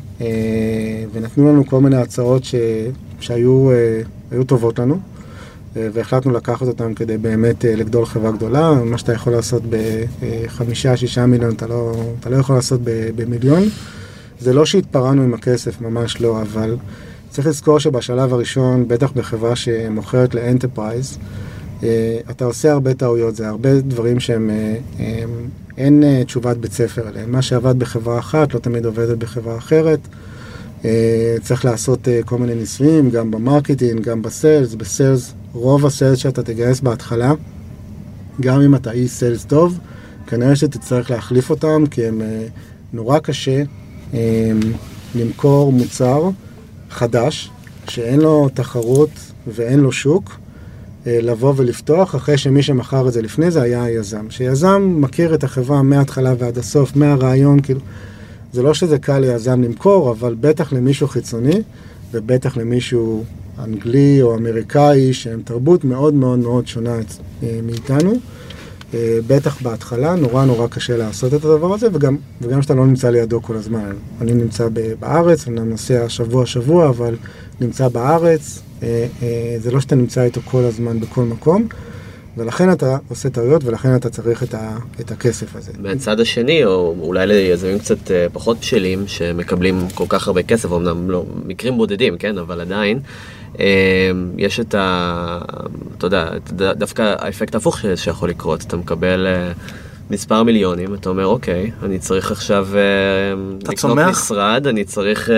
ונתנו לנו כל מיני הצעות שהיו טובות לנו. והחלטנו לקחת אותם כדי באמת לגדול חברה גדולה, מה שאתה יכול לעשות ב5-6 מיליון, אתה לא יכול לעשות במיליון. זה לא שהתפרענו עם הכסף, ממש לא, אבל צריך לזכור שבשלב הראשון, בטח בחברה שמוכרת לאנטרפרייז, אתה עושה הרבה טעויות, זה הרבה דברים שהם, אין תשובת בית ספר עליהם. מה שעבד בחברה אחת, לא תמיד עובדת בחברה אחרת, צריך לעשות כל מיני ניסויים, גם במרקטינג, גם בסיילס, רוב הסלס שאתה תגייס בהתחלה, גם אם אתה אי סלס טוב, כנראה שתצטרך להחליף אותם, כי הם נורא קשה למכור מוצר חדש, שאין לו תחרות ואין לו שוק, לבוא ולפתוח, אחרי שמי שמכר את זה לפני זה היה היזם. שיזם מכיר את החברה מההתחלה ועד הסוף, מהרעיון, כאילו, זה לא שזה קל ליזם למכור, אבל בטח למישהו חיצוני, ובטח למישהו... אנגלי או אמריקאי, שהם תרבות מאוד מאוד מאוד שונה מאיתנו. בטח בהתחלה, נורא קשה לעשות את הדבר הזה, וגם שאתה לא נמצא לידו כל הזמן. אני נמצא בארץ, אני נוסע שבוע, אבל נמצא בארץ, זה לא שאתה נמצא איתו כל הזמן בכל מקום, ולכן אתה עושה טעויות, ולכן אתה צריך את הכסף הזה. מהצד השני, או אולי ליזמים קצת פחות בשלים, שמקבלים כל כך הרבה כסף, אמנם לא, מקרים בודדים, כן, אבל עדיין, יש את ה... אתה יודע, דווקא האפקט ההפוך שיכול לקרות, אתה מקבל מספר מיליונים, אתה אומר, אוקיי, אני צריך עכשיו לקנות משרד, אני צריך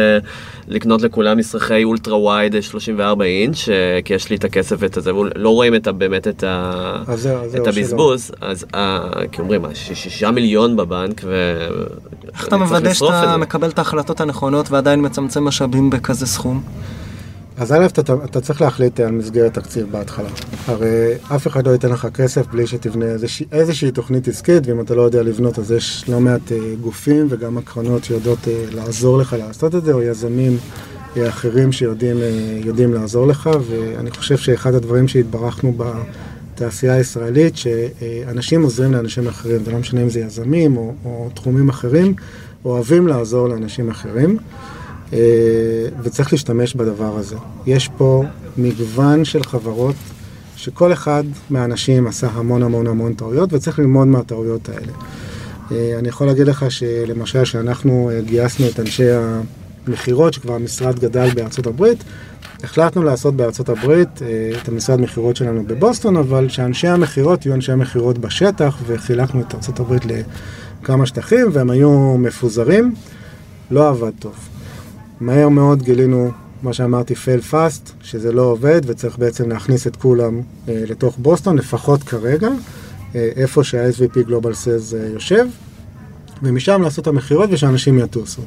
לקנות לכולם מסרחי אולטרה וייד 34 אינץ', כי יש לי את הכסף ואת הזה, ולא רואים באמת את הבזבוז, אז כי אומרים, 6 מיליון בבנק, איך אתה מוודא שאתה מקבל את ההחלטות הנכונות ועדיין מצמצם משאבים בכזה סכום? אז א', אתה צריך להחליט על מסגרת תקציב בהתחלה. הרי אף אחד לא ייתן לך כסף בלי שתבנה איזושהי תוכנית עסקית, ואם אתה לא יודע לבנות, אז יש לא מעט גופים וגם הקרנות שיודעות לעזור לך לעשות את זה, או יזמים אחרים שיודעים לעזור לך, ואני חושב שאחד הדברים שהתברכנו בתעשייה הישראלית, שאנשים עוזרים לאנשים אחרים, ולא משנה אם זה יזמים או תחומים אחרים, אוהבים לעזור לאנשים אחרים, וצריך להשתמש בדבר הזה. יש פה מגוון של חברות, שכל אחד מהאנשים עשה המון המון המון טעויות, וצריך ללמוד מהטעויות האלה. אני יכול להגיד לך שלמשל שאנחנו גייסנו את אנשי המחירות, שכבר המשרד גדל בארצות הברית, החלטנו לעשות בארצות הברית את המשרד מחירות שלנו בבוסטון, אבל שאנשי המחירות יהיו אנשי המחירות בשטח, וחילקנו את ארצות הברית לכמה שטחים, והם היו מפוזרים, לא עבד טוב. מהר מאוד גילינו, מה שאמרתי, fail fast, שזה לא עובד, וצריך בעצם להכניס את כולם לתוך בוסטון, לפחות כרגע, איפה שה-SVP Global Sales יושב, ומשם לעשות את המחירות ושאנשים יטוסו.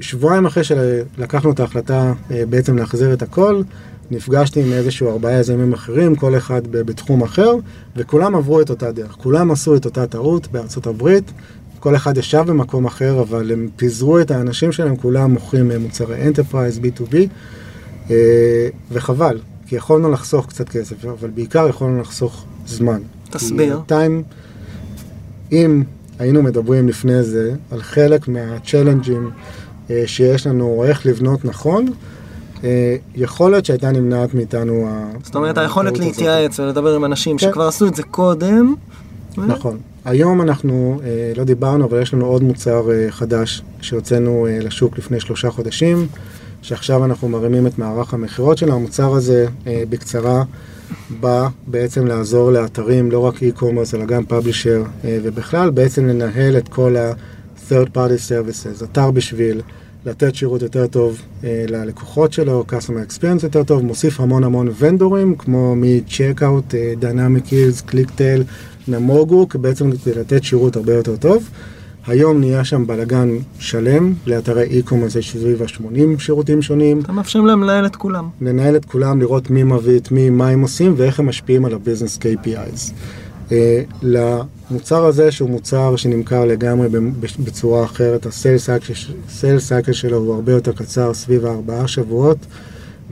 שבועיים אחרי שלקחנו את ההחלטה בעצם להחזיר את הכל, נפגשתי עם איזשהו 4 יזמים אחרים, כל אחד בתחום אחר, וכולם עברו את אותה דרך, כולם עשו את אותה טעות בארצות הברית, כל אחד ישב במקום אחר, אבל הם פיזרו את האנשים שלהם, כולם מוכרים מוצרי אנטרפרייז, B2B, וחבל, כי יכולנו לחסוך קצת כסף, אבל בעיקר יכולנו לחסוך זמן. תסביר. אם היינו מדברים לפני זה על חלק מהצ'לנג'ים שיש לנו, איך לבנות נכון, יכולת שהייתה נמנעת מאיתנו. זאת אומרת, היכולת להתייעץ ולדבר עם אנשים שכבר עשו את זה קודם. נכון. היום אנחנו לא דיברנו, אבל יש לנו עוד מוצר חדש שיוצאנו לשוק לפני 3 חודשים, שעכשיו אנחנו מרימים את מערך המחירות של המוצר הזה בקצרה, בא בעצם לעזור לאתרים, לא רק e-commerce, אלא גם פאבלישר, ובכלל בעצם לנהל את כל ה-third party services, אתר בשביל לתת שירות יותר טוב ללקוחות שלו, customer experience יותר טוב, מוסיף המון המון ונדורים, כמו מ-checkout, Dynamic Yield, ClickTail, Namogoo, בעצם לתת שירות הרבה יותר טוב. היום נהיה שם בלגן שלם, לאתרי e-commerce יש סביב 80 שירותים שונים. אתם מאפשרים להם לנהל את כולם. לנהל את כולם, לראות מי מביא את מי, מה הם עושים ואיך הם משפיעים על הביזנס KPIs. למוצר הזה, שהוא מוצר שנמכר לגמרי בצורה אחרת, ה-sales cycle שלו הוא הרבה יותר קצר, סביב 4 שבועות,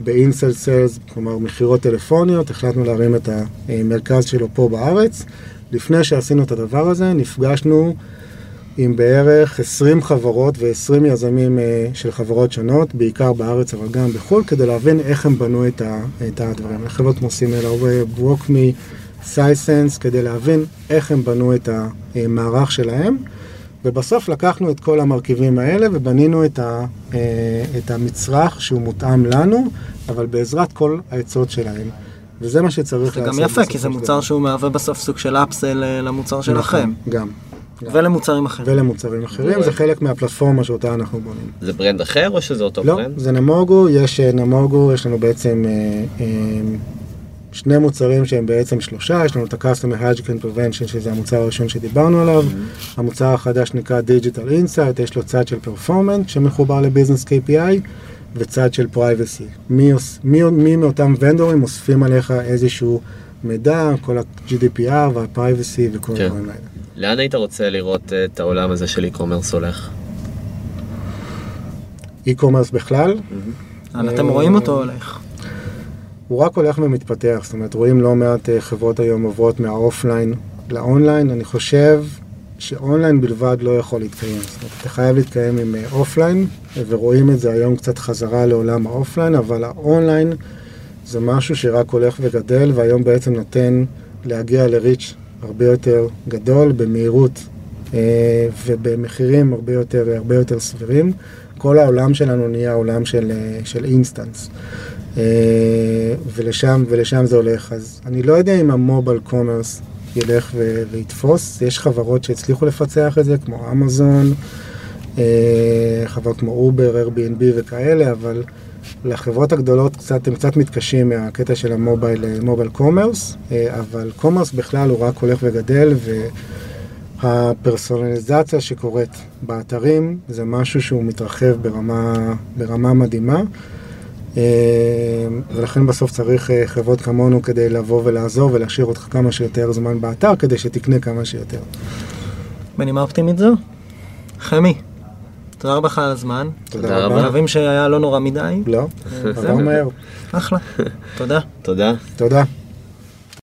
ב-in-sell sales, כלומר מחירות טלפוניות, החלטנו להרים את המרכז שלו פה בארץ. לפני שעשינו את הדבר הזה, נפגשנו עם בערך 20 חברות ו-20 יזמים של חברות שונות, בעיקר בארץ אבל גם בחול, כדי להבין איך הם בנו את הדברים. החברות כמו SimilarWeb, WalkMe, SciSense, כדי להבין איך הם בנו את המערך שלהם, ובסוף לקחנו את כל המרכיבים האלה ובנינו את המצרך שהוא מותאם לנו, אבל בעזרת כל העצות שלהם. וזה מה שצריך לעשות. זה גם יפה, כי זה מוצר שהוא מהווה בסוף סוג של אפסל למוצר שלכם. גם. ולמוצרים אחרים. ולמוצרים אחרים, זה חלק מהפלטפורמה שאותה אנחנו בונים. זה ברנד אחר או שזה אותו ברנד? לא, זה נמוגו, יש לנו בעצם 2 מוצרים שהם בעצם 3, יש לנו את ה-Customer Hygiene Prevention, שזה המוצר הראשון שדיברנו עליו, המוצר החדש נקרא Digital Insight, יש לו צד של Performance שמחובר לביזנס KPI, וצד של Privacy. מי מאותם ונדורים אוספים עליך איזשהו מידע, כל ה-GDPR וה-Privacy וכל הדברים האלה. לאן היית רוצה לראות את העולם הזה של e-commerce הולך? e-commerce בכלל? אתם רואים אותו הולך? הוא רק הולך ומתפתח, זאת אומרת, רואים לא מעט חברות היום עוברות מהאופליין לאונליין. אני חושב שאונליין בלבד לא יכול להתקיים, זאת אומרת, אתה חייב להתקיים עם אופליין, ורואים את זה היום קצת חזרה לעולם האופליין, אבל האונליין זה משהו שרק הולך וגדל, והיום בעצם נותן להגיע לריץ' הרבה יותר גדול, במהירות ובמחירים הרבה יותר סבירים. כל העולם שלנו נהיה עולם של אינסטנס, ולשם זה הולך. אז אני לא יודע אם המובייל קומרס ילך ויתפוס, יש חברות שהצליחו לפצח את זה, כמו אמזון, חברות כמו אובר, Airbnb וכאלה, אבל לחברות הגדולות הם קצת מתקשים מהקטע של המובייל קומרס, אבל קומרס בכלל הוא רק הולך וגדל, והפרסונליזציה שקורית באתרים זה משהו שהוא מתרחב ברמה מדהימה, ולכן בסוף צריך חברות כמונו כדי לבוא ולעזור ולהשאיר אותך כמה שיותר זמן באתר כדי שתקנה כמה שיותר. בנימה אופטימית זו, חמי, תודה רבה לך על הזמן. תודה רבה. מקווים שהיה לא נורא מדי. לא, עבר מהר. אחלה. תודה. תודה.